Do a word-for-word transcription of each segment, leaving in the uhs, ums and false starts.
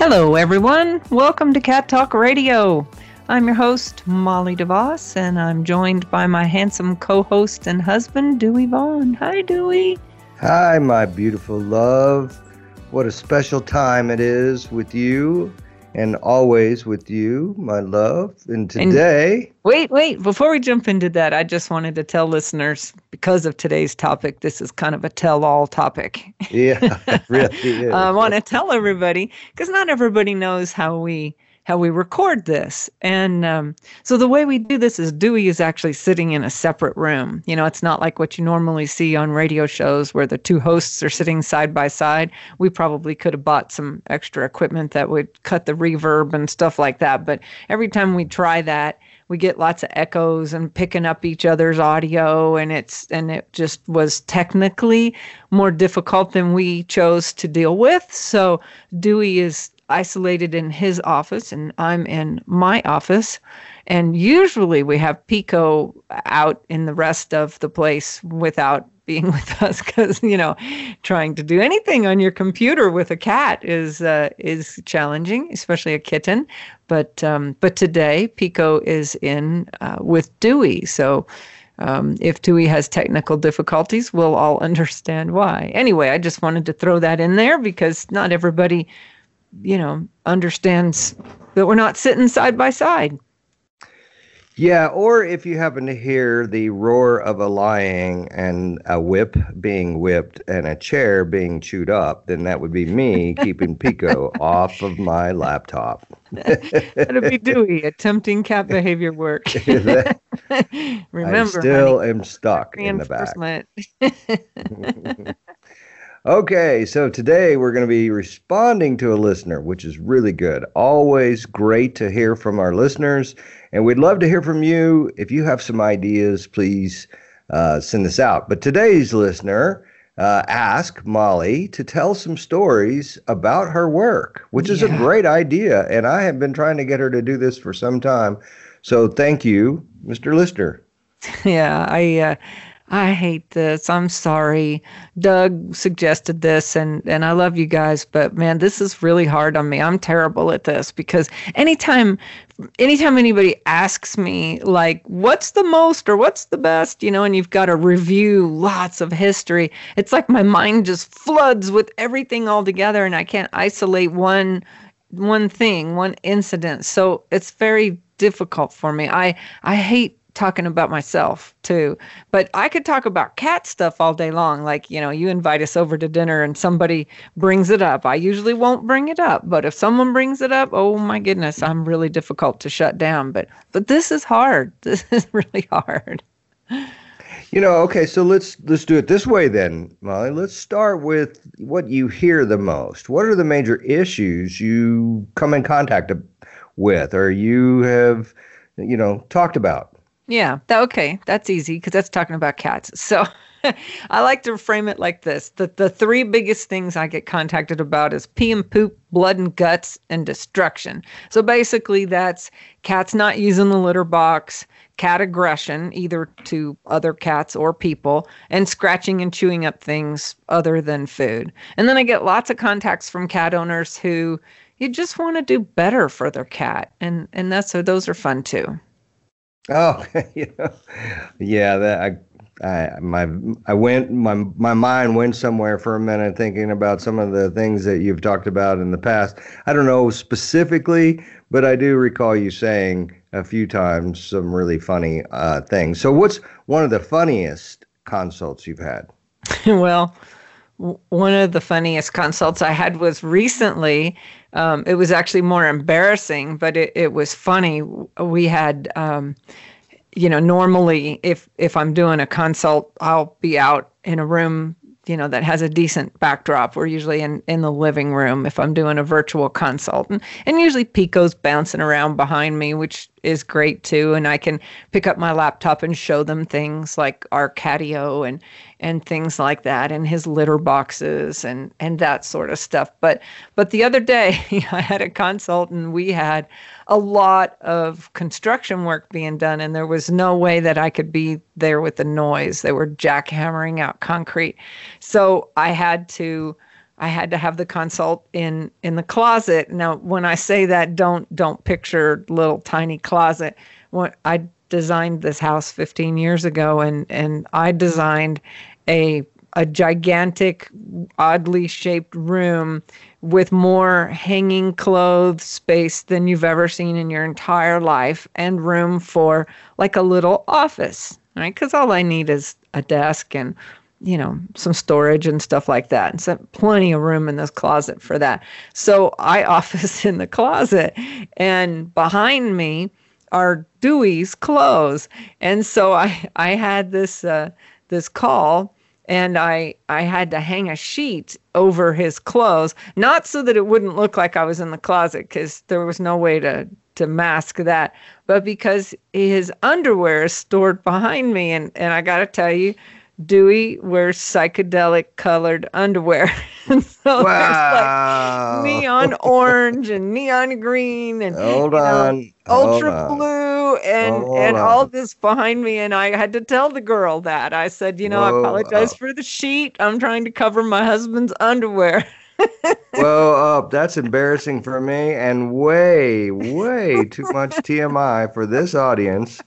Hello, everyone. Welcome to Cat Talk Radio. I'm your host, Molly DeVos, and I'm joined by my handsome co-host and husband, Dewey Vaughn. Hi, Dewey. Hi, my beautiful love. What a special time it is with you and always with you, my love. And today... And wait, wait. Before we jump into that, I just wanted to tell listeners, because of today's topic, this is kind of a tell-all topic. Yeah, it really is. I want to tell everybody, because not everybody knows how we... how we record this. And um, so the way we do this is Dewey is actually sitting in a separate room. You know, it's not like what you normally see on radio shows where the two hosts are sitting side by side. We probably could have bought some extra equipment that would cut the reverb and stuff like that. But every time we try that, we get lots of echoes and picking up each other's audio, and it's and it just was technically more difficult than we chose to deal with. So Dewey is isolated in his office, and I'm in my office. And usually we have Pico out in the rest of the place without being with us, because, you know, trying to do anything on your computer with a cat is uh, is challenging, especially a kitten. But um, but today Pico is in uh, with Dewey, so. Um, if Dewey has technical difficulties, we'll all understand why. Anyway, I just wanted to throw that in there because not everybody, you know, understands that we're not sitting side by side. Yeah, or if you happen to hear the roar of a lion and a whip being whipped and a chair being chewed up, then that would be me keeping Pico off of my laptop. That would be Dewey attempting cat behavior work. Remember, I still honey, am stuck in the back. Okay, so today we're going to be responding to a listener, which is really good. Always great to hear from our listeners, and we'd love to hear from you. If you have some ideas, please uh, send this out. But today's listener uh, asked Molly to tell some stories about her work, which is yeah. a great idea, and I have been trying to get her to do this for some time. So thank you, Mister Lister. Yeah, I... Uh... I hate this. I'm sorry. Doug suggested this, and, and I love you guys, but man, this is really hard on me. I'm terrible at this because anytime anytime anybody asks me, like, what's the most or what's the best, you know, and you've got to review lots of history, it's like my mind just floods with everything all together, and I can't isolate one one thing, one incident. So it's very difficult for me. I, I hate talking about myself too, but I could talk about cat stuff all day long. Like, you know, you invite us over to dinner and somebody brings it up. I usually won't bring it up, but if someone brings it up, oh my goodness, I'm really difficult to shut down. But, but this is hard. This is really hard. You know, okay, so let's, let's do it this way then, Molly. Let's start with what you hear the most. What are the major issues you come in contact with, or you have, you know, talked about? Yeah, that, okay, that's easy because that's talking about cats. So I like to frame it like this. The, the three biggest things I get contacted about is pee and poop, blood and guts, and destruction. So basically that's cats not using the litter box, cat aggression, either to other cats or people, and scratching and chewing up things other than food. And then I get lots of contacts from cat owners who you just want to do better for their cat. And, and that's, so those are fun too. Oh, you know, yeah, that I, I, my, I went, my, my mind went somewhere for a minute thinking about some of the things that you've talked about in the past. I don't know specifically, but I do recall you saying a few times some really funny uh, things. So what's one of the funniest consults you've had? Well, one of the funniest consults I had was recently. Um, it was actually more embarrassing, but it, it was funny. We had, um, you know, normally if if I'm doing a consult, I'll be out in a room, you know, that has a decent backdrop. We're usually in, in the living room if I'm doing a virtual consult. And, and usually Pico's bouncing around behind me, which is great too. And I can pick up my laptop and show them things like our catio and, and things like that, and his litter boxes and, and that sort of stuff. But, but the other day I had a consult and we had a lot of construction work being done, and there was no way that I could be there with the noise. They were jackhammering out concrete. So I had to I had to have the consult in, in the closet. Now, when I say that, don't don't picture little tiny closet. When I designed this house fifteen years ago, and, and I designed a a gigantic, oddly shaped room with more hanging clothes space than you've ever seen in your entire life, and room for like a little office, right? Because all I need is a desk and, you know, some storage and stuff like that. And so plenty of room in this closet for that. So I office in the closet, and behind me are Dewey's clothes. And so I, I had this, uh, this call, and I, I had to hang a sheet over his clothes, not so that it wouldn't look like I was in the closet, because there was no way to, to mask that, but because his underwear is stored behind me. And, and I got to tell you, Dewey wears psychedelic colored underwear. And so wow. There's like neon orange and neon green and Hold on. You know, ultra Hold blue and, on. and all this behind me. And I had to tell the girl that. I said, you know, Whoa. I apologize for the sheet. I'm trying to cover my husband's underwear. Well, uh, that's embarrassing for me, and way, way too much T M I for this audience.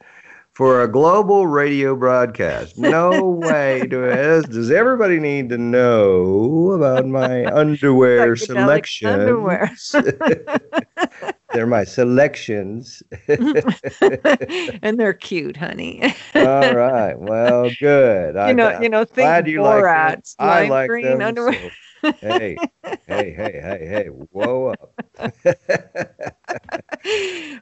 For a global radio broadcast. No way. Does, does everybody need to know about my underwear selections? Underwear. They're my selections. And they're cute, honey. All right. Well, good. You I, know, I'm you know, think you Borat's like lime green them, underwear. So. Hey, hey, hey, hey, hey. Whoa up. All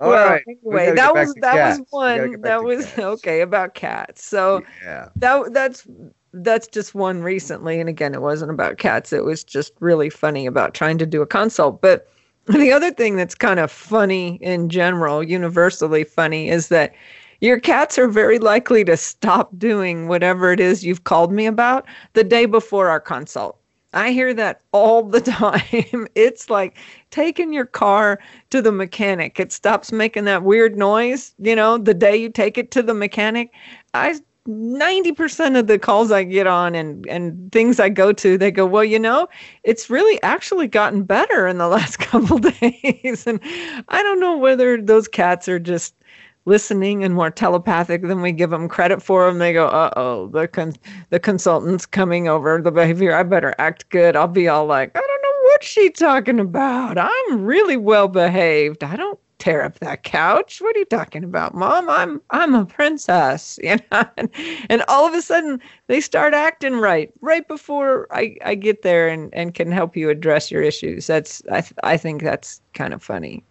well, right. Anyway, that was that cats. was one that was cats. okay about cats. So yeah. that that's that's just one recently, and again, it wasn't about cats. It was just really funny about trying to do a consult. But the other thing that's kind of funny in general, universally funny, is that your cats are very likely to stop doing whatever it is you've called me about the day before our consult. I hear that all the time. It's like taking your car to the mechanic. It stops making that weird noise, you know, the day you take it to the mechanic. I ninety percent of the calls I get on and, and things I go to, they go, well, you know, it's really actually gotten better in the last couple days. And I don't know whether those cats are just listening and more telepathic than we give them credit for. Them, they go, uh-oh, the con- the consultant's coming over, the behavior, I better act good. I'll be all like, I don't know what she's talking about. I'm really well behaved. I don't tear up that couch. What are you talking about, Mom? I'm I'm a princess, you know. And, and all of a sudden they start acting right right before I, I get there and, and can help you address your issues. That's I th- I think that's kind of funny.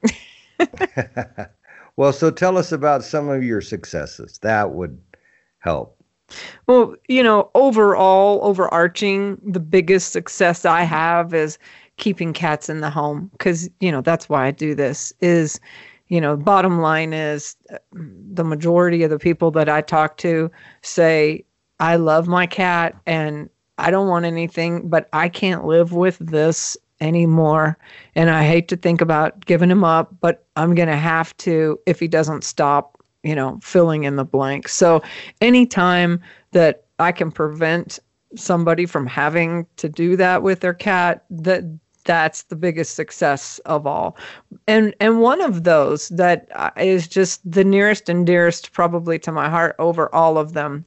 Well, so tell us about some of your successes. That would help. Well, you know, overall, overarching, the biggest success I have is keeping cats in the home, because, you know, that's why I do this is, you know, bottom line is the majority of the people that I talk to say, I love my cat and I don't want anything, but I can't live with this anymore. And I hate to think about giving him up, but I'm going to have to, if he doesn't stop, you know, filling in the blank. So anytime that I can prevent somebody from having to do that with their cat, that that's the biggest success of all. And, and one of those that is just the nearest and dearest probably to my heart over all of them.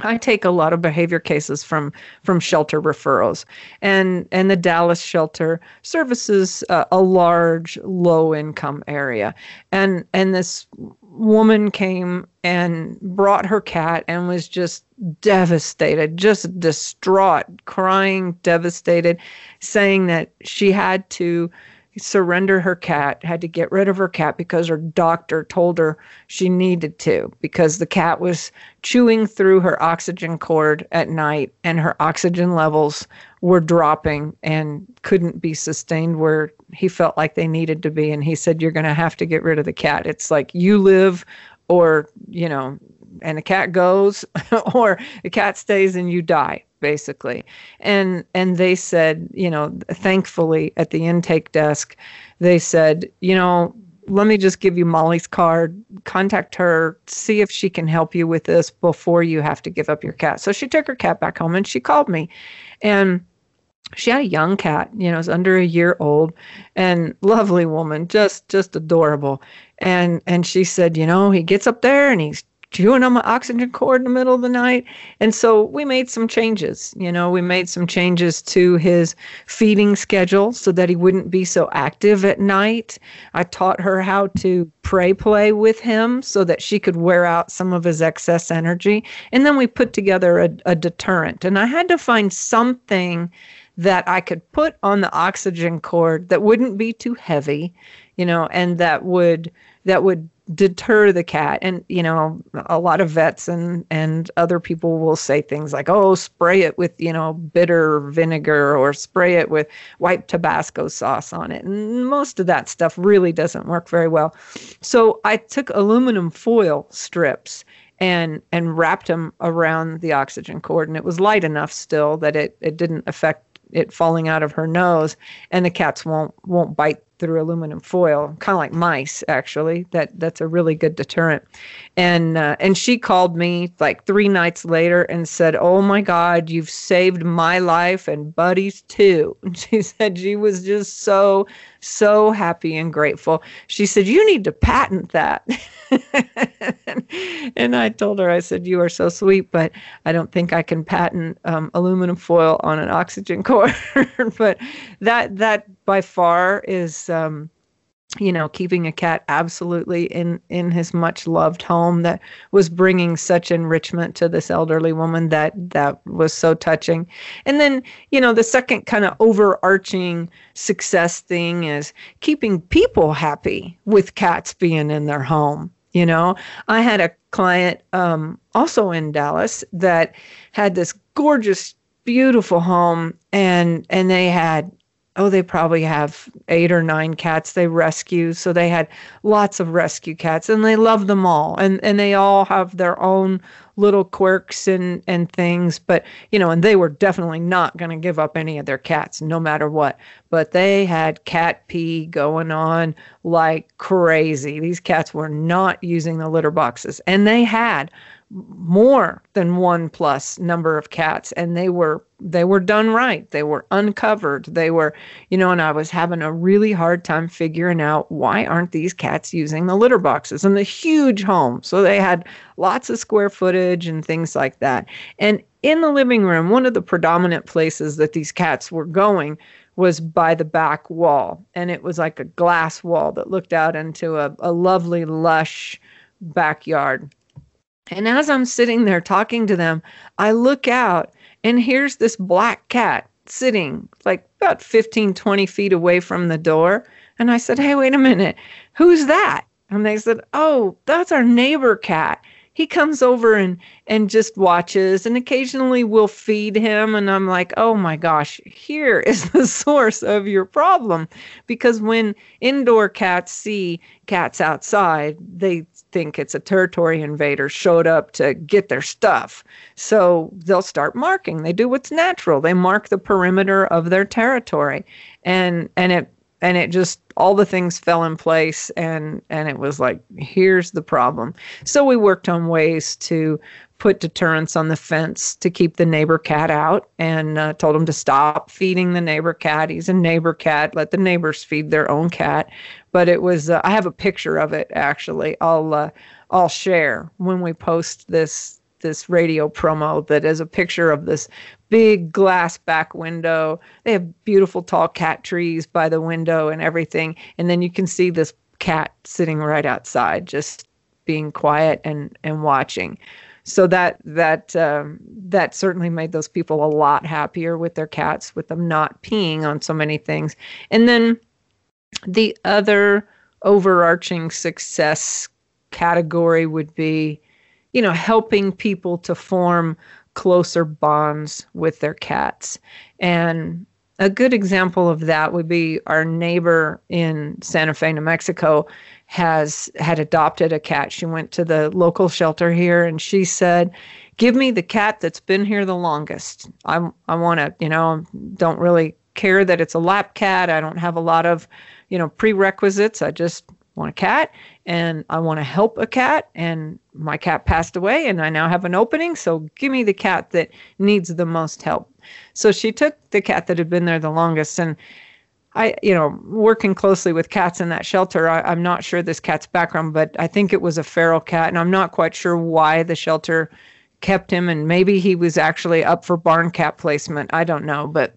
I take a lot of behavior cases from, from shelter referrals, and, and the Dallas shelter services uh, a large low income area. And, and this woman came and brought her cat and was just devastated, just distraught, crying, devastated, saying that she had to surrender her cat, had to get rid of her cat because her doctor told her she needed to, because the cat was chewing through her oxygen cord at night and her oxygen levels were dropping and couldn't be sustained where he felt like they needed to be. And he said, you're going to have to get rid of the cat. It's like you live or, you know, and the cat goes or the cat stays and you die, basically. And and they said, you know, thankfully at the intake desk, they said, you know, let me just give you Molly's card, contact her, see if she can help you with this before you have to give up your cat. So she took her cat back home and she called me. And she had a young cat, you know, it was under a year old, and lovely woman, just just adorable. And and she said, you know, he gets up there and he's chewing on my oxygen cord in the middle of the night. And so we made some changes, you know, we made some changes to his feeding schedule so that he wouldn't be so active at night. I taught her how to prey play with him so that she could wear out some of his excess energy. And then we put together a, a deterrent. And I had to find something that I could put on the oxygen cord that wouldn't be too heavy, you know, and that would, that would deter the cat. And, you know, a lot of vets and, and other people will say things like, oh, spray it with, you know, bitter vinegar or spray it with white Tabasco sauce on it. And most of that stuff really doesn't work very well. So I took aluminum foil strips and and wrapped them around the oxygen cord. And it was light enough still that it, it didn't affect it falling out of her nose, and the cats won't won't bite through aluminum foil, kind of like mice, actually. That that's a really good deterrent. And uh, and she called me like three nights later and said, oh my God, you've saved my life and Buddy's too. And she said she was just so, so happy and grateful. She said, you need to patent that. And I told her, I said, you are so sweet, but I don't think I can patent um, aluminum foil on an oxygen cord. But that that by far is, um, you know, keeping a cat absolutely in, in his much loved home that was bringing such enrichment to this elderly woman that that was so touching. And then, you know, the second kind of overarching success thing is keeping people happy with cats being in their home. You know, I had a client um, also in Dallas that had this gorgeous, beautiful home, and and they had, oh, they probably have eight or nine cats they rescue. So they had lots of rescue cats, and they love them all. And and they all have their own little quirks and, and things. But, you know, and they were definitely not going to give up any of their cats, no matter what. But they had cat pee going on like crazy. These cats were not using the litter boxes. And they had more than one plus number of cats, and they were they were done right. They were uncovered. They were, you know, and I was having a really hard time figuring out, why aren't these cats using the litter boxes in the huge home? So they had lots of square footage and things like that. And in the living room, one of the predominant places that these cats were going was by the back wall. And it was like a glass wall that looked out into a, a lovely, lush backyard. And as I'm sitting there talking to them, I look out and here's this black cat sitting like about fifteen, twenty feet away from the door. And I said, hey, wait a minute, who's that? And they said, oh, that's our neighbor cat. He comes over and, and just watches, and occasionally we'll feed him. And I'm like, oh my gosh, here is the source of your problem. Because when indoor cats see cats outside, they think it's a territory invader showed up to get their stuff. So they'll start marking. They do what's natural. They mark the perimeter of their territory. And and it and it just, all the things fell in place, and and it was like, here's the problem. So we worked on ways to put deterrents on the fence to keep the neighbor cat out, and uh, told him to stop feeding the neighbor cat. He's a neighbor cat. Let the neighbors feed their own cat. But it was, uh, I have a picture of it, actually. I'll uh, I'll share when we post this this radio promo, that is a picture of this big glass back window. They have beautiful tall cat trees by the window and everything. And then you can see this cat sitting right outside, just being quiet and, and watching. So that that um, that certainly made those people a lot happier with their cats, with them not peeing on so many things. And then The other overarching success category would be, you know, helping people to form closer bonds with their cats. And a good example of that would be our neighbor in Santa Fe, New Mexico, has had adopted a cat. She went to the local shelter here and she said, give me the cat that's been here the longest. I I want to, you know, don't really care that it's a lap cat. I don't have a lot of, you know, prerequisites. I just want a cat and I want to help a cat. And my cat passed away and I now have an opening. So give me the cat that needs the most help. So she took the cat that had been there the longest. And I, you know, working closely with cats in that shelter, I, I'm not sure this cat's background, but I think it was a feral cat. And I'm not quite sure why the shelter kept him. And maybe he was actually up for barn cat placement. I don't know, but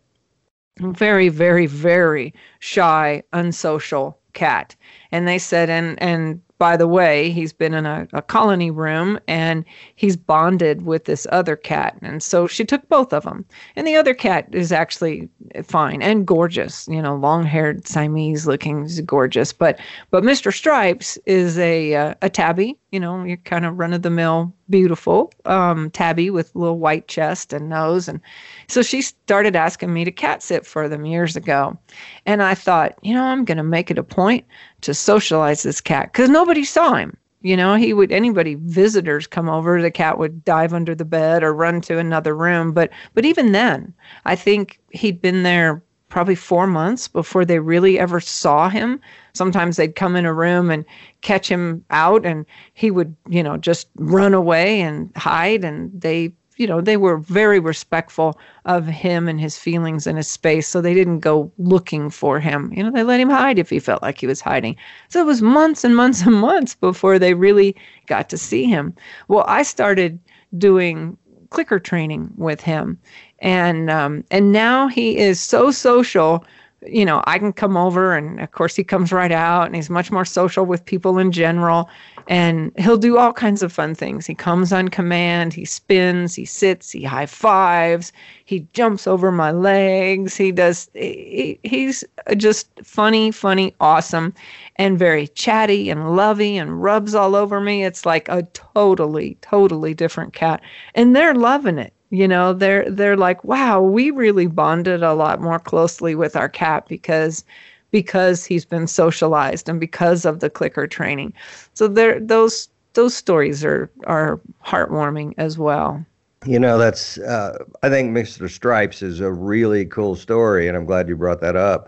very, very, very shy, unsocial cat. And they said, and and by the way, he's been in a, a colony room and he's bonded with this other cat. And so she took both of them. And the other cat is actually fine and gorgeous, you know, long-haired Siamese looking, gorgeous. But but Mister Stripes is a uh, a tabby, you know, you're kind of run-of-the-mill, beautiful um, tabby with a little white chest and nose. And so she started asking me to cat sit for them years ago. And I thought, you know, I'm going to make it a point to socialize this cat because nobody saw him. You know, he would, anybody, visitors come over, the cat would dive under the bed or run to another room. But, but even then, I think he'd been there probably four months before they really ever saw him. Sometimes they'd come in a room and catch him out and he would, you know, just run away and hide. And they, you know, they were very respectful of him and his feelings and his space. So they didn't go looking for him. You know, they let him hide if he felt like he was hiding. So it was months and months and months before they really got to see him. Well, I started doing clicker training with him. And um, and now he is so social, you know, I can come over and of course he comes right out and he's much more social with people in general and he'll do all kinds of fun things. He comes on command, he spins, he sits, he high fives, he jumps over my legs. He does, he, he's just funny, funny, awesome and very chatty and lovey and rubs all over me. It's like a totally, totally different cat and they're loving it. You know, they're they're like, wow, we really bonded a lot more closely with our cat because because he's been socialized and because of the clicker training. So there, those those stories are are heartwarming as well. You know, that's uh, I think Mister Stripes is a really cool story, and I'm glad you brought that up.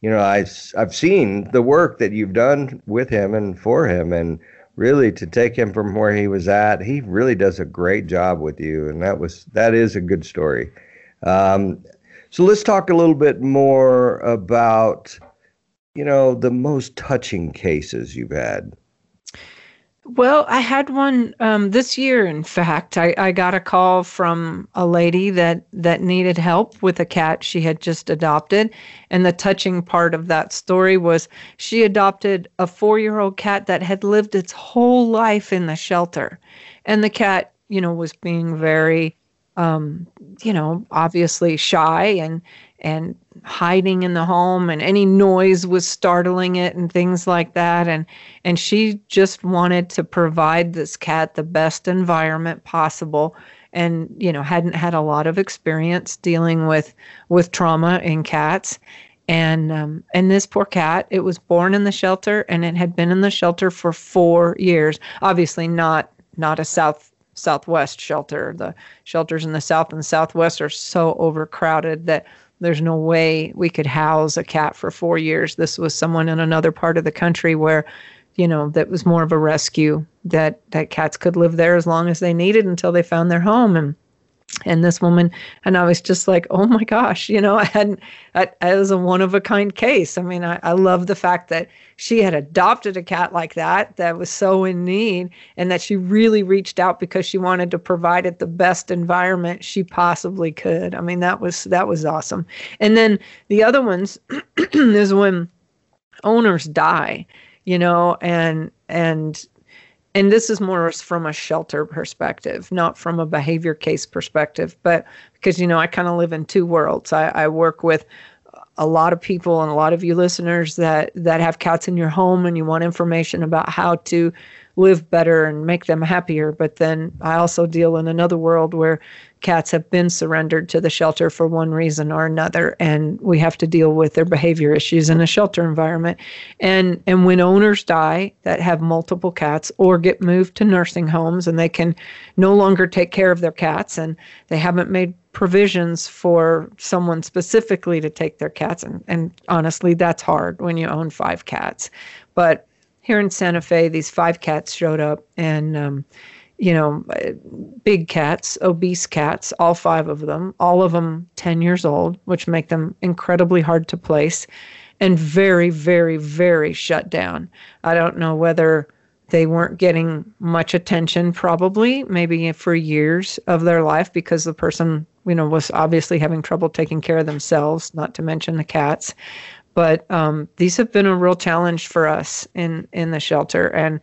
You know, I've I've seen the work that you've done with him and for him, and really to take him from where he was at, he really does a great job with you. And that was, that is a good story. Um, so let's talk a little bit more about, you know, the most touching cases you've had. Well, I had one um, this year. In fact, I, I got a call from a lady that, that needed help with a cat she had just adopted. And the touching part of that story was she adopted a four-year-old cat that had lived its whole life in the shelter. And the cat, you know, was being very, um, you know, obviously shy and and hiding in the home and any noise was startling it and things like that. And, and she just wanted to provide this cat the best environment possible and, you know, hadn't had a lot of experience dealing with, with trauma in cats. And, um, and this poor cat, it was born in the shelter and it had been in the shelter for four years, obviously not, not a South Southwest shelter. The shelters in the South and the Southwest are so overcrowded that there's no way we could house a cat for four years. This was someone in another part of the country where, you know, that was more of a rescue, that, that cats could live there as long as they needed until they found their home. And and this woman, and I was just like, oh my gosh, you know, I hadn't, I, I was a one-of-a-kind case. I mean, I, I love the fact that she had adopted a cat like that, that was so in need, and that she really reached out because she wanted to provide it the best environment she possibly could. I mean, that was, that was awesome. And then the other ones is when owners die, you know, and, and, And this is more from a shelter perspective, not from a behavior case perspective, but because, you know, I kind of live in two worlds. I, I work with a lot of people and a lot of you listeners that, that have cats in your home and you want information about how to live better and make them happier. But then I also deal in another world where cats have been surrendered to the shelter for one reason or another, and we have to deal with their behavior issues in a shelter environment. And and when owners die that have multiple cats or get moved to nursing homes and they can no longer take care of their cats and they haven't made provisions for someone specifically to take their cats, and, and honestly, that's hard when you own five cats. But here in Santa Fe, these five cats showed up, and um, you know, big cats, obese cats, all five of them, all of them ten years old, which make them incredibly hard to place and very, very, very shut down. I don't know whether they weren't getting much attention, probably, maybe for years of their life, because the person, you know, was obviously having trouble taking care of themselves, not to mention the cats. But um, these have been a real challenge for us in, in the shelter. And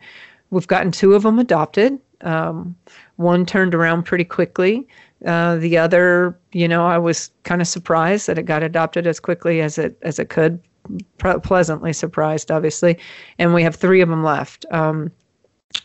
we've gotten two of them adopted. Um, one turned around pretty quickly. Uh, the other, you know, I was kind of surprised that it got adopted as quickly as it, as it could. P- pleasantly surprised, obviously. And we have three of them left. Um,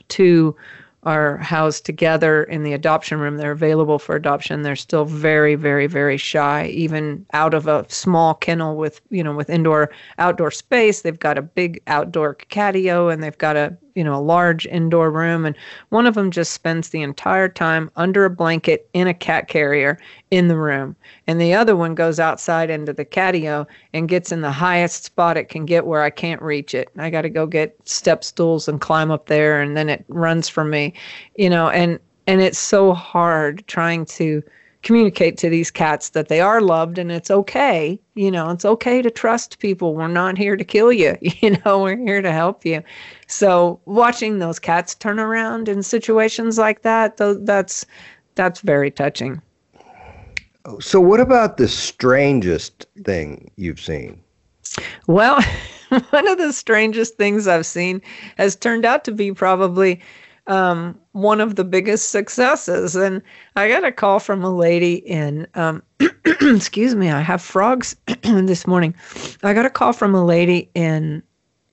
two are housed together in the adoption room. They're available for adoption. They're still very, very, very shy, even out of a small kennel with, you know, with indoor outdoor space. They've got a big outdoor catio and they've got a, you know, a large indoor room. And one of them just spends the entire time under a blanket in a cat carrier in the room. And the other one goes outside into the catio and gets in the highest spot it can get where I can't reach it. I got to go get step stools and climb up there. And then it runs from me. You know, and, and it's so hard trying to communicate to these cats that they are loved and it's okay. You know, it's okay to trust people. We're not here to kill you. You know, we're here to help you. So watching those cats turn around in situations like that, that's, that's very touching. So what about the strangest thing you've seen? Well, one of the strangest things I've seen has turned out to be probably Um, one of the biggest successes. And I got a call from a lady in, um, excuse me, I have frogs this morning. I got a call from a lady in,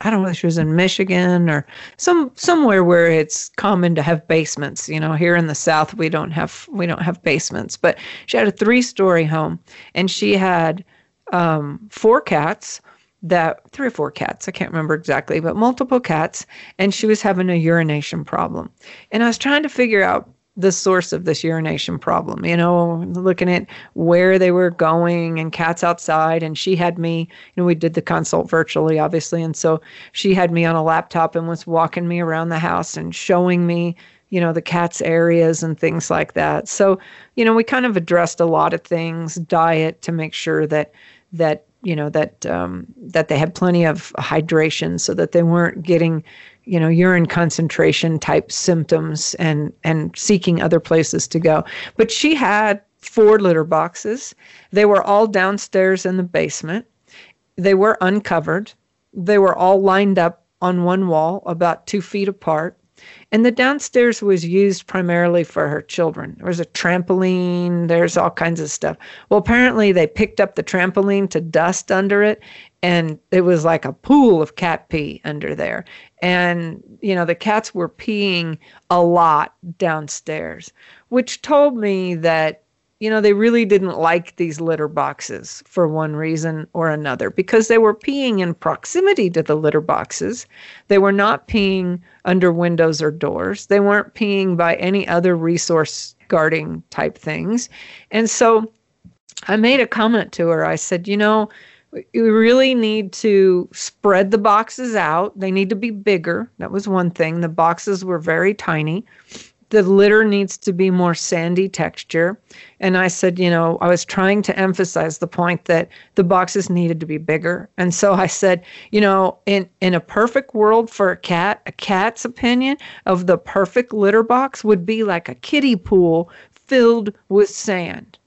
I don't know if she was in Michigan or some, somewhere where it's common to have basements. You know, here in the South, we don't have, we don't have basements, but she had a three story home and she had, um, four cats that three or four cats, I can't remember exactly, but multiple cats, and she was having a urination problem. And I was trying to figure out the source of this urination problem, you know, looking at where they were going and cats outside. And she had me, you know, we did the consult virtually, obviously. And so she had me on a laptop and was walking me around the house and showing me, you know, the cat's areas and things like that. So, you know, we kind of addressed a lot of things, diet to make sure that, that, you know, that um, that they had plenty of hydration so that they weren't getting, you know, urine concentration type symptoms and, and seeking other places to go. But she had four litter boxes. They were all downstairs in the basement. They were uncovered. They were all lined up on one wall about two feet apart. And the downstairs was used primarily for her children. There was a trampoline. There's all kinds of stuff. Well, apparently they picked up the trampoline to dust under it, and it was like a pool of cat pee under there. And, you know, the cats were peeing a lot downstairs, which told me that, you know, they really didn't like these litter boxes for one reason or another, because they were peeing in proximity to the litter boxes. They were not peeing under windows or doors. They weren't peeing by any other resource guarding type things. And so I made a comment to her. I said, you know, we really need to spread the boxes out. They need to be bigger. That was one thing. The boxes were very tiny. The litter needs to be more sandy texture. And I said, you know, I was trying to emphasize the point that the boxes needed to be bigger. And so I said, you know, in, in a perfect world for a cat, a cat's opinion of the perfect litter box would be like a kiddie pool filled with sand.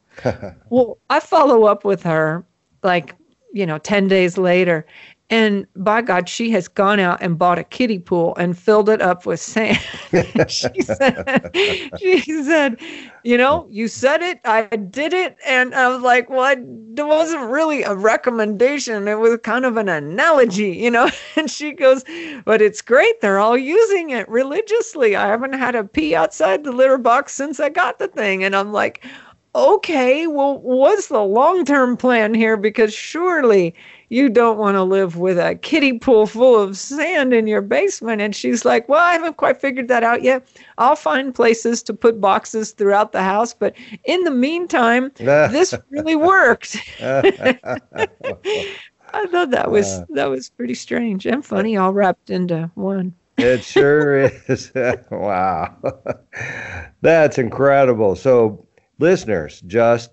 Well, I follow up with her like, you know, ten days later. And by God, she has gone out and bought a kiddie pool and filled it up with sand. she, said, she said, you know, you said it, I did it. And I was like, well, I, it wasn't really a recommendation. It was kind of an analogy, you know. And she goes, but it's great. They're all using it religiously. I haven't had a pee outside the litter box since I got the thing. And I'm like, okay, well, what's the long-term plan here? Because surely you don't want to live with a kiddie pool full of sand in your basement. And she's like, well, I haven't quite figured that out yet. I'll find places to put boxes throughout the house. But in the meantime, this really worked. I thought that was, that was pretty strange and funny, all wrapped into one. It sure is. Wow. That's incredible. So, listeners, just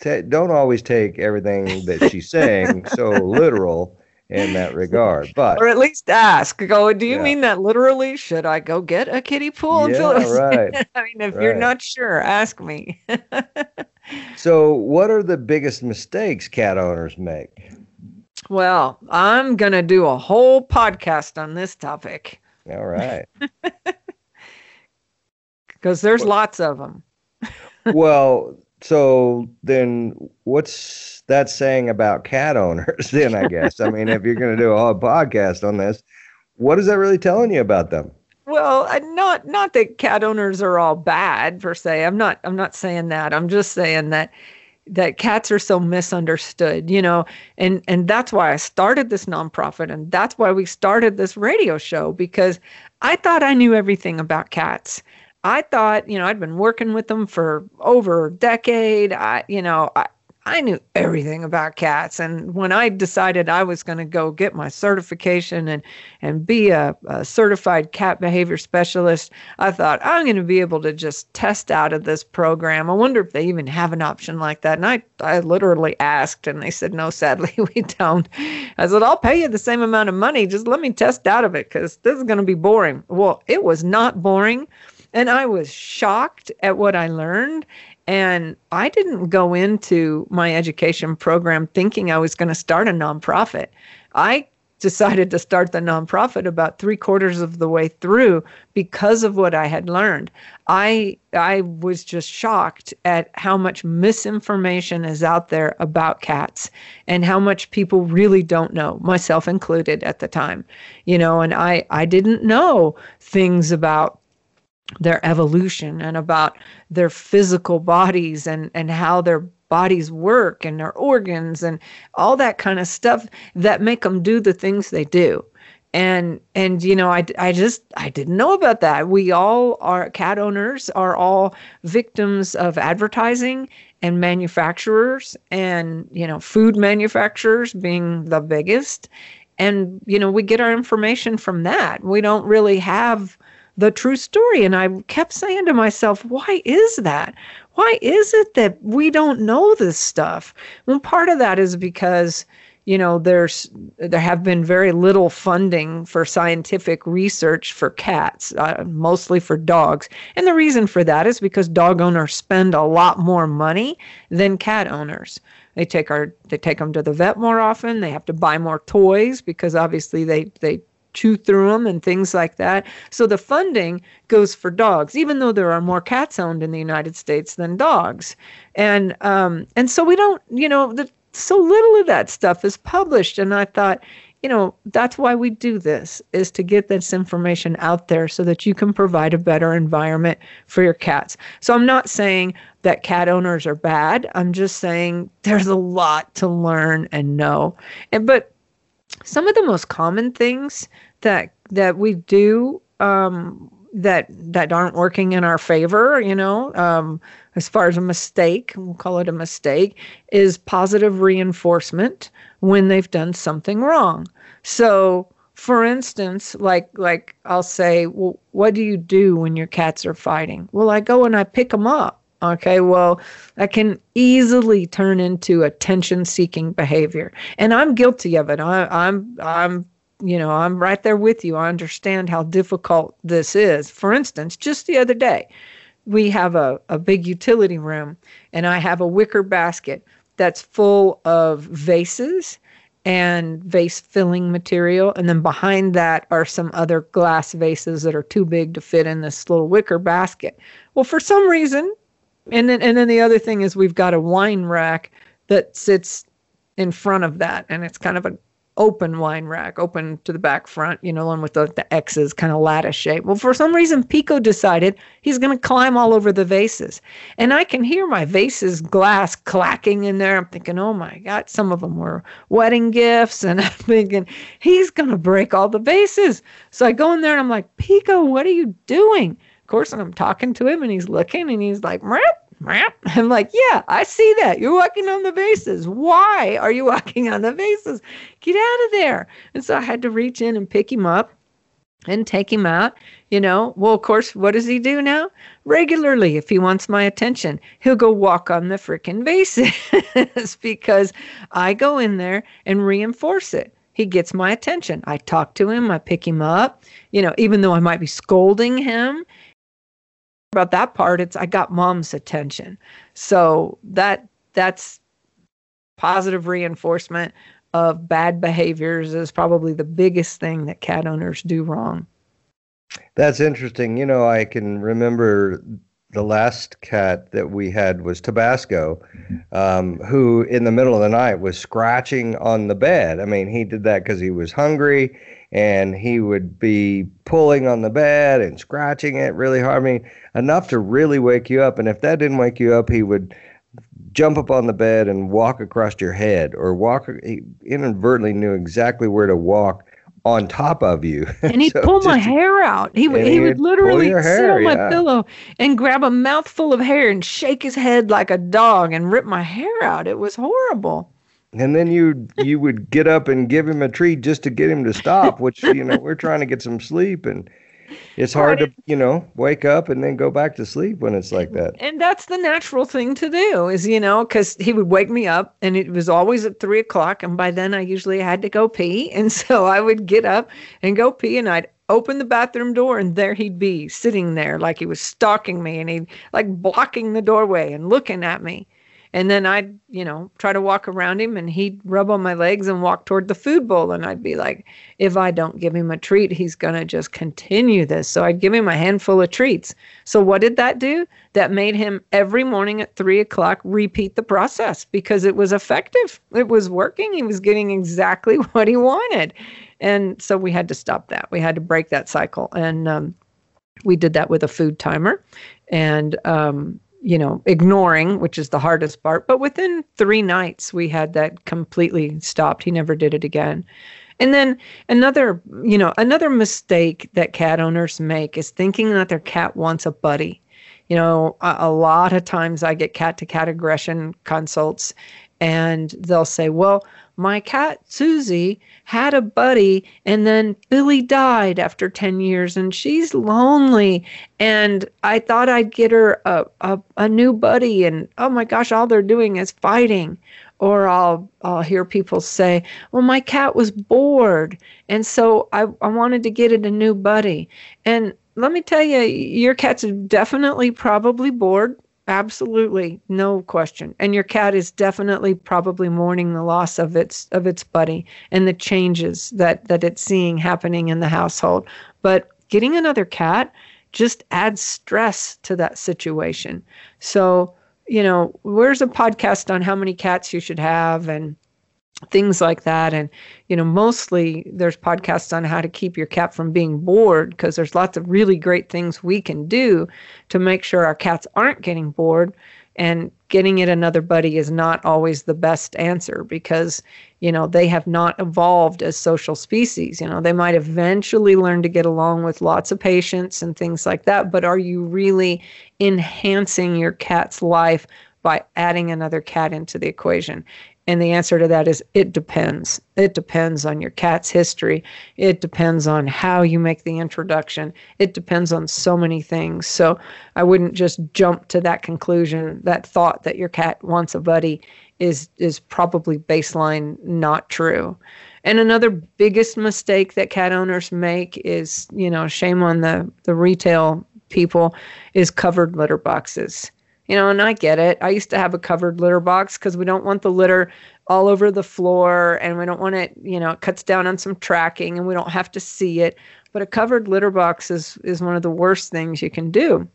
t- don't always take everything that she's saying so literal in that regard. But or at least ask. Go, do you yeah. mean that literally? Should I go get a kiddie pool? And yeah, fill right. I mean, if right. you're not sure, ask me. So what are the biggest mistakes cat owners make? Well, I'm going to do a whole podcast on this topic. All right. Because there's well, lots of them. Well, so then what's that saying about cat owners then, I guess? I mean, if you're going to do a whole podcast on this, what is that really telling you about them? Well, not not that cat owners are all bad per se. I'm not I'm not saying that. I'm just saying that that cats are so misunderstood, you know, and, and that's why I started this nonprofit, and that's why we started this radio show, because I thought I knew everything about cats. I thought, you know, I'd been working with them for over a decade. I, you know, I, I knew everything about cats. And when I decided I was going to go get my certification and, and be a, a certified cat behavior specialist, I thought, I'm going to be able to just test out of this program. I wonder if they even have an option like that. And I, I literally asked, and they said, no, sadly, we don't. I said, I'll pay you the same amount of money. Just let me test out of it, because this is going to be boring. Well, it was not boring. And I was shocked at what I learned. And I didn't go into my education program thinking I was going to start a nonprofit. I decided to start the nonprofit about three quarters of the way through because of what I had learned. I I was just shocked at how much misinformation is out there about cats and how much people really don't know, myself included at the time. You know, and I, I didn't know things about their evolution and about their physical bodies and, and how their bodies work and their organs and all that kind of stuff that make them do the things they do. And, and, you know, I, I just, I didn't know about that. We all are, cat owners are all victims of advertising and manufacturers and, you know, food manufacturers being the biggest. And, you know, we get our information from that. We don't really have the true story. And I kept saying to myself, why is that? Why is it that we don't know this stuff? Well, part of that is because, you know, there's, there have been very little funding for scientific research for cats, uh, mostly for dogs. And the reason for that is because dog owners spend a lot more money than cat owners. They take our, they take them to the vet more often. They have to buy more toys because obviously they, they, chew through them and things like that. So the funding goes for dogs, even though there are more cats owned in the United States than dogs. And um, and so we don't, you know, the, so little of that stuff is published. And I thought, you know, that's why we do this, is to get this information out there so that you can provide a better environment for your cats. So I'm not saying that cat owners are bad. I'm just saying there's a lot to learn and know. And but some of the most common things that that we do um, that that aren't working in our favor, you know, um, as far as a mistake, we'll call it a mistake, is positive reinforcement when they've done something wrong. So, for instance, like like I'll say, well, what do you do when your cats are fighting? Well, I go and I pick them up. Okay, well, that can easily turn into attention-seeking behavior, and I'm guilty of it. I, I'm, I'm, you know, I'm right there with you. I understand how difficult this is. For instance, just the other day, we have a, a big utility room, and I have a wicker basket that's full of vases and vase filling material. And then behind that are some other glass vases that are too big to fit in this little wicker basket. Well, for some reason, and then, and then the other thing is we've got a wine rack that sits in front of that. And it's kind of an open wine rack, open to the back front, you know, one with the, the X's kind of lattice shape. Well, for some reason, Pico decided he's going to climb all over the vases. And I can hear my vases glass clacking in there. I'm thinking, oh my God, some of them were wedding gifts. And I'm thinking, he's going to break all the vases. So I go in there and I'm like, Pico, what are you doing? Of course, I'm talking to him and he's looking and he's like, meow. I'm like, yeah, I see that. You're walking on the vases. Why are you walking on the vases? Get out of there. And so I had to reach in and pick him up and take him out. You know, well, of course, what does he do now? Regularly, if he wants my attention, he'll go walk on the freaking vases because I go in there and reinforce it. He gets my attention. I talk to him. I pick him up. You know, even though I might be scolding him. About that part, it's I got mom's attention. So that that's positive reinforcement of bad behaviors is probably the biggest thing that cat owners do wrong. That's interesting. You know, I can remember the last cat that we had was Tabasco, um, who in the middle of the night was scratching on the bed. I mean, he did that because he was hungry. And he would be pulling on the bed and scratching it really hard. I mean, enough to really wake you up. And if that didn't wake you up, he would jump up on the bed and walk across your head or walk. He inadvertently knew exactly where to walk on top of you. And he'd so pull just, my hair out. He would, he he would literally hair, sit on yeah. my pillow and grab a mouthful of hair and shake his head like a dog and rip my hair out. It was horrible. And then you you would get up and give him a treat just to get him to stop, which, you know, we're trying to get some sleep. And it's hard to, you know, wake up and then go back to sleep when it's like that. And that's the natural thing to do is, you know, because he would wake me up and it was always at three o'clock. And by then I usually had to go pee. And so I would get up and go pee and I'd open the bathroom door and there he'd be sitting there like he was stalking me and he'd like blocking the doorway and looking at me. And then I'd, you know, try to walk around him and he'd rub on my legs and walk toward the food bowl. And I'd be like, if I don't give him a treat, he's going to just continue this. So I'd give him a handful of treats. So what did that do? That made him every morning at three o'clock repeat the process because it was effective. It was working. He was getting exactly what he wanted. And so we had to stop that. We had to break that cycle. And um, we did that with a food timer and, um, you know, ignoring, which is the hardest part. But within three nights, we had that completely stopped. He never did it again. And then another, you know, another mistake that cat owners make is thinking that their cat wants a buddy. You know, a, a lot of times I get cat-to-cat aggression consults and they'll say, well, my cat, Susie, had a buddy and then Billy died after ten years and she's lonely and I thought I'd get her a, a, a new buddy and oh my gosh, all they're doing is fighting. Or I'll I'll hear people say, well, my cat was bored and so I, I wanted to get it a new buddy. And let me tell you, your cat's definitely probably bored. Absolutely, no question. And your cat is definitely probably mourning the loss of its of its buddy and the changes that, that it's seeing happening in the household. But getting another cat just adds stress to that situation. So, you know, where's a podcast on how many cats you should have and things like that. And, you know, mostly there's podcasts on how to keep your cat from being bored because there's lots of really great things we can do to make sure our cats aren't getting bored. And getting it another buddy is not always the best answer because, you know, they have not evolved as social species. You know, they might eventually learn to get along with lots of patients and things like that. But are you really enhancing your cat's life by adding another cat into the equation? And the answer to that is it depends. It depends on your cat's history. It depends on how you make the introduction. It depends on so many things. So I wouldn't just jump to that conclusion. That thought that your cat wants a buddy is is probably baseline not true. And another biggest mistake that cat owners make is, you know, shame on the, the retail people, is covered litter boxes. You know, and I get it. I used to have a covered litter box because we don't want the litter all over the floor, and we don't want it, you know, it cuts down on some tracking and we don't have to see it. But a covered litter box is, is one of the worst things you can do.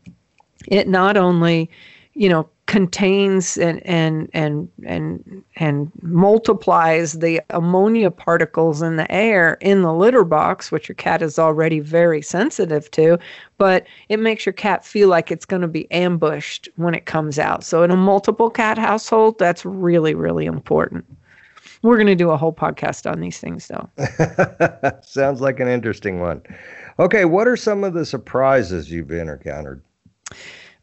It not only, you know, contains and and and and and multiplies the ammonia particles in the air in the litter box, which your cat is already very sensitive to, but it makes your cat feel like it's going to be ambushed when it comes out. So in a multiple cat household, that's really, really important. We're going to do a whole podcast on these things, though. Sounds like an interesting one. Okay, what are some of the surprises you've encountered?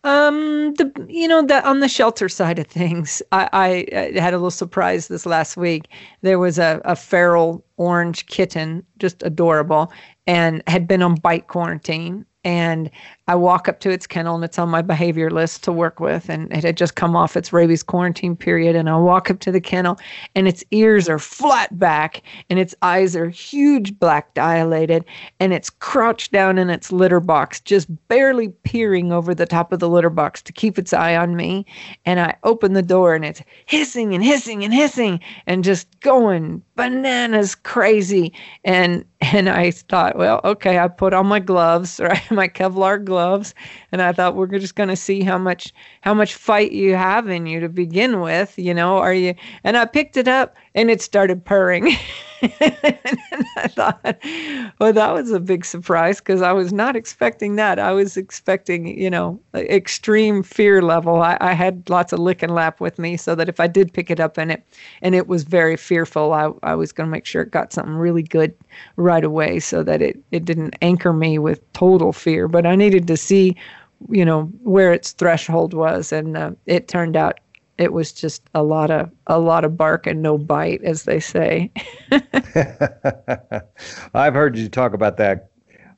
Um, the you know the on the shelter side of things, I, I had a little surprise this last week. There was a, a feral orange kitten, just adorable, and had been on bite quarantine. And I walk up to its kennel, and it's on my behavior list to work with. And it had just come off its rabies quarantine period. And I walk up to the kennel, and its ears are flat back, and its eyes are huge black dilated, and it's crouched down in its litter box, just barely peering over the top of the litter box to keep its eye on me. And I open the door, and it's hissing and hissing and hissing and just going bananas crazy. And and I thought, well, okay, I put on my gloves, right, my Kevlar gloves, and I thought, we're just going to see how much how much fight you have in you to begin with, you know, are you? And I picked it up, and it started purring. And I thought, well, that was a big surprise, because I was not expecting that. I was expecting, you know, extreme fear level. I, I had lots of lick and lap with me, so that if I did pick it up and it and it was very fearful, I, I was going to make sure it got something really good right away, so that it, it didn't anchor me with total fear. But I needed to see, you know, where its threshold was, and uh, it turned out it was just a lot of a lot of bark and no bite, as they say. I've heard you talk about that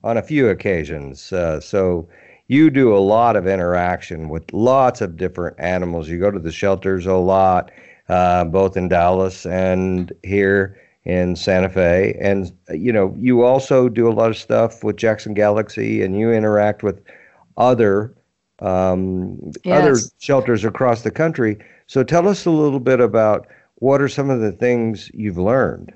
on a few occasions. Uh, so you do a lot of interaction with lots of different animals. You go to the shelters a lot, uh, both in Dallas and here in Santa Fe. And, you know, you also do a lot of stuff with Jackson Galaxy, and you interact with other um, yes. other shelters across the country. So tell us a little bit about what are some of the things you've learned.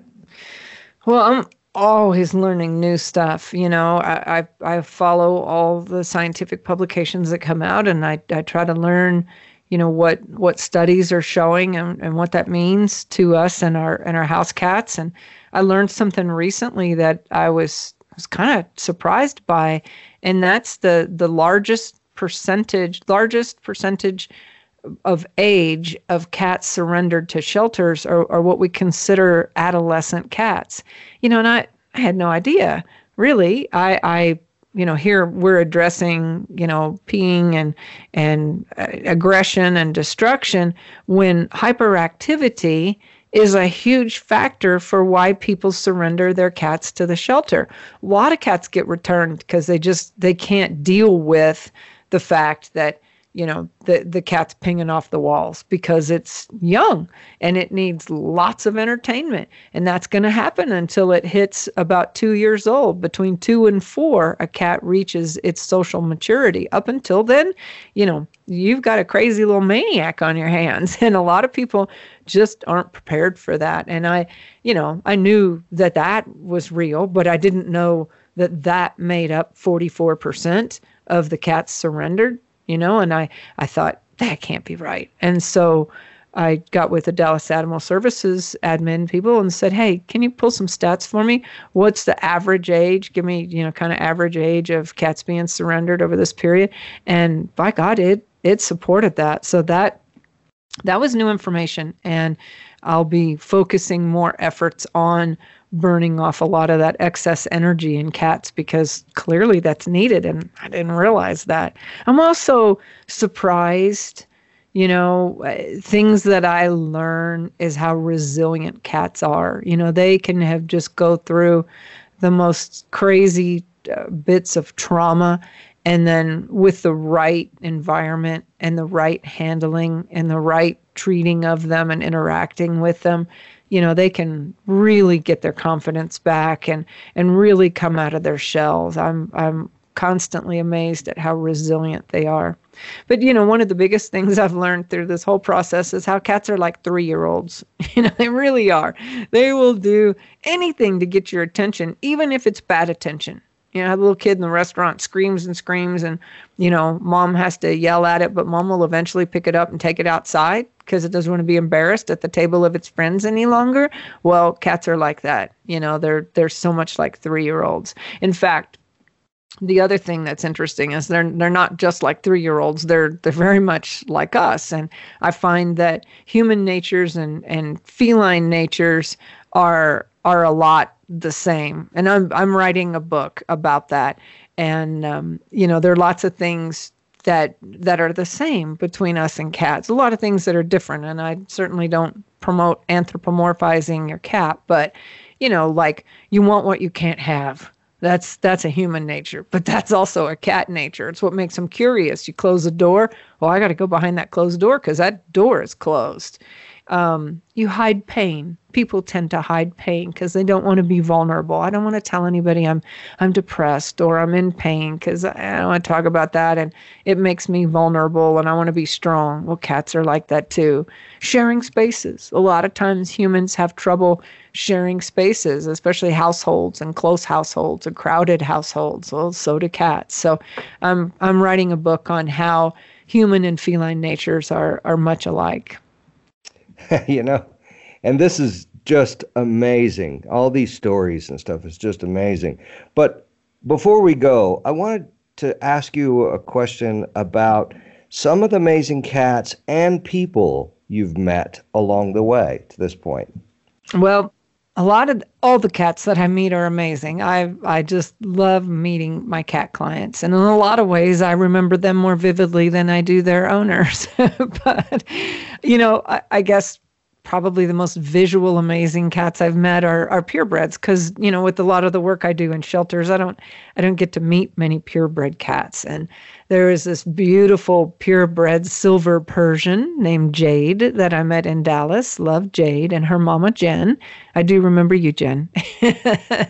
Well, I'm always learning new stuff. You know, I I, I follow all the scientific publications that come out, and I, I try to learn, you know, what, what studies are showing and, and what that means to us and our and our house cats. And I learned something recently that I was was kind of surprised by, and that's the the largest percentage largest percentage of age of cats surrendered to shelters are, are what we consider adolescent cats. You know, and I, I had no idea, really. I, I, you know, here we're addressing, you know, peeing and, and uh, aggression and destruction, when hyperactivity is a huge factor for why people surrender their cats to the shelter. A lot of cats get returned because they just, they can't deal with the fact that, you know, the, the cat's pinging off the walls, because it's young and it needs lots of entertainment. And that's going to happen until it hits about two years old. Between two and four, a cat reaches its social maturity. Up until then, you know, you've got a crazy little maniac on your hands. And a lot of people just aren't prepared for that. And I, you know, I knew that that was real, but I didn't know that that made up forty-four percent of the cats surrendered. You know, and I, I thought, that can't be right. And so I got with the Dallas Animal Services admin people and said, hey, can you pull some stats for me? What's the average age? Give me, you know, kind of average age of cats being surrendered over this period. And by God, it it supported that. So that that was new information. And I'll be focusing more efforts on burning off a lot of that excess energy in cats, because clearly that's needed, and I didn't realize that. I'm also surprised, you know, things that I learn is how resilient cats are. You know, they can have just go through the most crazy uh, bits of trauma, and then with the right environment and the right handling and the right treating of them and interacting with them, you know, they can really get their confidence back and, and really come out of their shells. I'm I'm constantly amazed at how resilient they are. But, you know, one of the biggest things I've learned through this whole process is how cats are like three-year-olds. You know, they really are. They will do anything to get your attention, even if it's bad attention. You know, a little kid in the restaurant screams and screams and, you know, mom has to yell at it, but mom will eventually pick it up and take it outside because it doesn't want to be embarrassed at the table of its friends any longer. Well, cats are like that. You know, they're, they're so much like three-year-olds. In fact, the other thing that's interesting is they're they're not just like three-year-olds. They're they're very much like us. And I find that human natures and, and feline natures are are a lot the same. And I'm I'm writing a book about that. And um, you know, there are lots of things that that are the same between us and cats. A lot of things that are different. And I certainly don't promote anthropomorphizing your cat, but you know, like you want what you can't have. That's that's a human nature, but that's also a cat nature. It's what makes them curious. You close the door. Well, I got to go behind that closed door because that door is closed. Um, you hide pain. People tend to hide pain because they don't want to be vulnerable. I don't want to tell anybody I'm I'm depressed or I'm in pain because I don't want to talk about that. And it makes me vulnerable and I want to be strong. Well, cats are like that too. Sharing spaces. A lot of times humans have trouble sharing spaces, especially households and close households and crowded households. Well, so do cats. So I'm I'm writing a book on how human and feline natures are are much alike. You know, and this is just amazing. All these stories and stuff is just amazing. But before we go, I wanted to ask you a question about some of the amazing cats and people you've met along the way to this point. Well, a lot of all the cats that I meet are amazing. I I just love meeting my cat clients. And in a lot of ways, I remember them more vividly than I do their owners. But, you know, I, I guess probably the most visual amazing cats I've met are, are purebreds because, you know, with a lot of the work I do in shelters, I don't I don't get to meet many purebred cats. And there is this beautiful purebred silver Persian named Jade that I met in Dallas. Love Jade and her mama, Jen. I do remember you, Jen.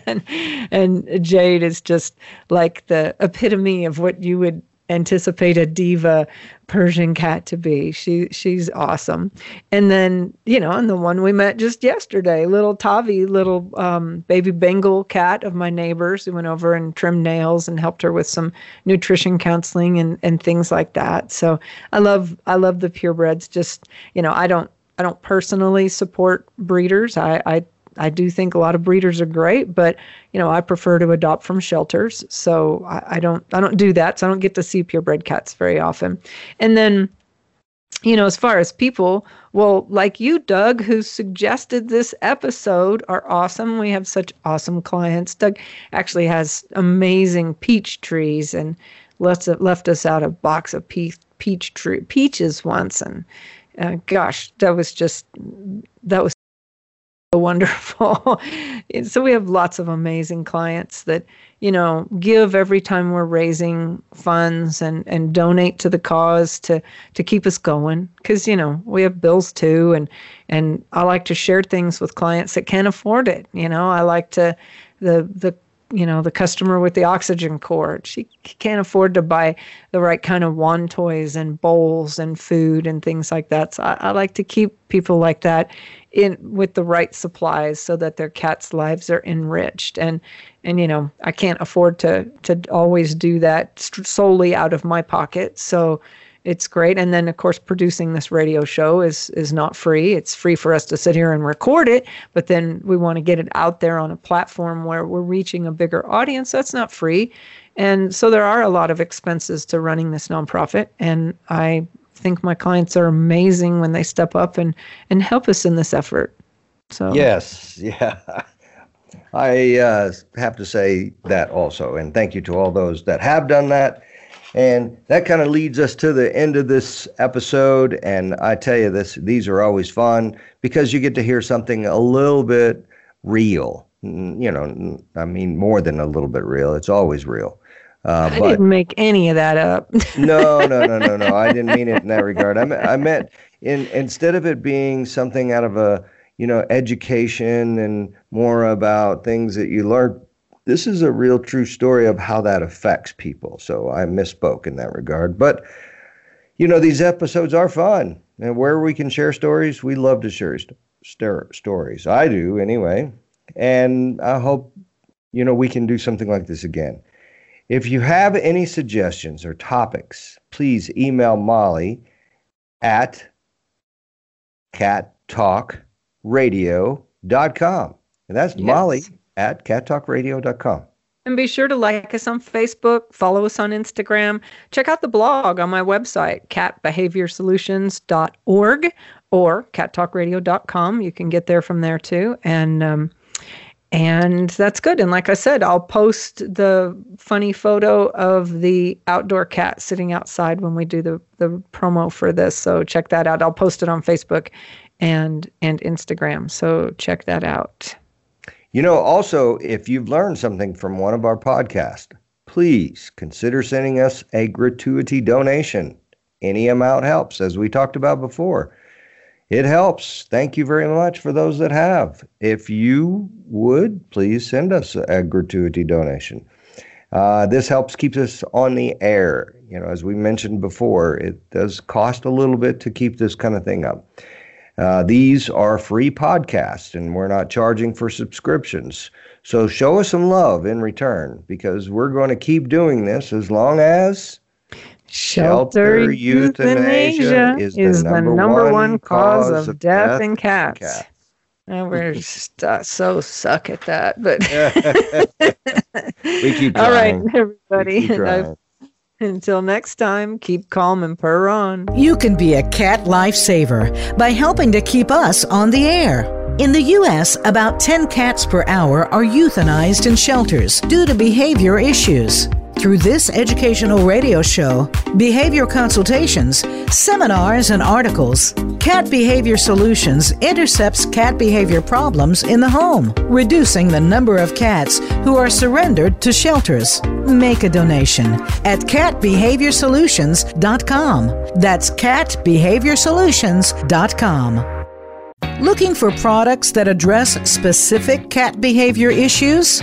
and, and Jade is just like the epitome of what you would anticipate a diva Persian cat to be. She she's awesome. And then, you know, and the one we met just yesterday, little Tavi, little um, baby Bengal cat of my neighbors who went over and trimmed nails and helped her with some nutrition counseling and, and things like that. So I love I love the purebreds. Just, you know, I don't I don't personally support breeders. I I I do think a lot of breeders are great, but, you know, I prefer to adopt from shelters. So I, I don't I don't do that. So I don't get to see purebred cats very often. And then, you know, as far as people, well, like you, Doug, who suggested this episode, are awesome. We have such awesome clients. Doug actually has amazing peach trees and left, left us out a box of pe- peach tree, peaches once. And uh, gosh, that was just, that was wonderful. So we have lots of amazing clients that, you know, give every time we're raising funds and, and donate to the cause to, to keep us going. Because, you know, we have bills too. And, and I like to share things with clients that can't afford it. You know, I like to, the, the, you know, the customer with the oxygen cord, she can't afford to buy the right kind of wand toys and bowls and food and things like that. So I, I like to keep people like that in with the right supplies so that their cats' lives are enriched. And, and, you know, I can't afford to, to always do that solely out of my pocket. So it's great. And then, of course, producing this radio show is is not free. It's free for us to sit here and record it, but then we want to get it out there on a platform where we're reaching a bigger audience. That's not free. And so there are a lot of expenses to running this nonprofit. And I think my clients are amazing when they step up and, and help us in this effort. So yes, yeah. I uh, have to say that also. And thank you to all those that have done that. And that kind of leads us to the end of this episode. And I tell you this, these are always fun because you get to hear something a little bit real. You know, I mean, more than a little bit real. It's always real. Uh, I but, didn't make any of that up. no, no, no, no, no. I didn't mean it in that regard. I, I meant in, instead of it being something out of a, you know, education and more about things that you learn This is a real true story of how that affects people. So I misspoke in that regard. But, you know, these episodes are fun. And where we can share stories, we love to share st- st- stories. I do, anyway. And I hope, you know, we can do something like this again. If you have any suggestions or topics, please email Molly at cat talk radio dot com. And that's yes. Molly at cat talk radio dot com. And be sure to like us on Facebook, follow us on Instagram, check out the blog on my website, cat behavior solutions dot org or cat talk radio dot com. You can get there from there too. And, um, And that's good. And like I said, I'll post the funny photo of the outdoor cat sitting outside when we do the, the promo for this. So check that out. I'll post it on Facebook and and Instagram. So check that out. You know, also, if you've learned something from one of our podcasts, please consider sending us a gratuity donation. Any amount helps, as we talked about before. It helps. Thank you very much for those that have. If you would, please send us a gratuity donation. Uh, this helps keep us on the air. You know, as we mentioned before, it does cost a little bit to keep this kind of thing up. Uh, these are free podcasts, and we're not charging for subscriptions. So show us some love in return, because we're going to keep doing this as long as... Shelter, Shelter euthanasia, euthanasia is, is the number, the number one, one cause, cause of, of death, death in cats. cats. And we're just uh, so suck at that. But we keep all right, everybody. Keep and until next time, keep calm and purr on. You can be a cat lifesaver by helping to keep us on the air. In the U S, about ten cats per hour are euthanized in shelters due to behavior issues. Through this educational radio show, behavior consultations, seminars, and articles, Cat Behavior Solutions intercepts cat behavior problems in the home, reducing the number of cats who are surrendered to shelters. Make a donation at cat behavior solutions dot com. That's cat behavior solutions dot com. Looking for products that address specific cat behavior issues?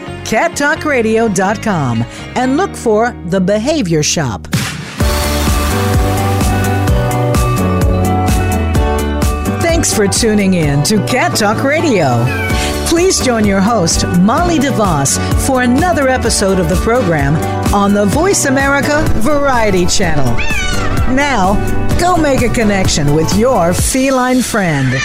cat talk radio dot com and look for The Behavior Shop. Thanks for tuning in to Cat Talk Radio. Please join your host, Molly DeVos, for another episode of the program on the Voice America Variety Channel. Now, go make a connection with your feline friend.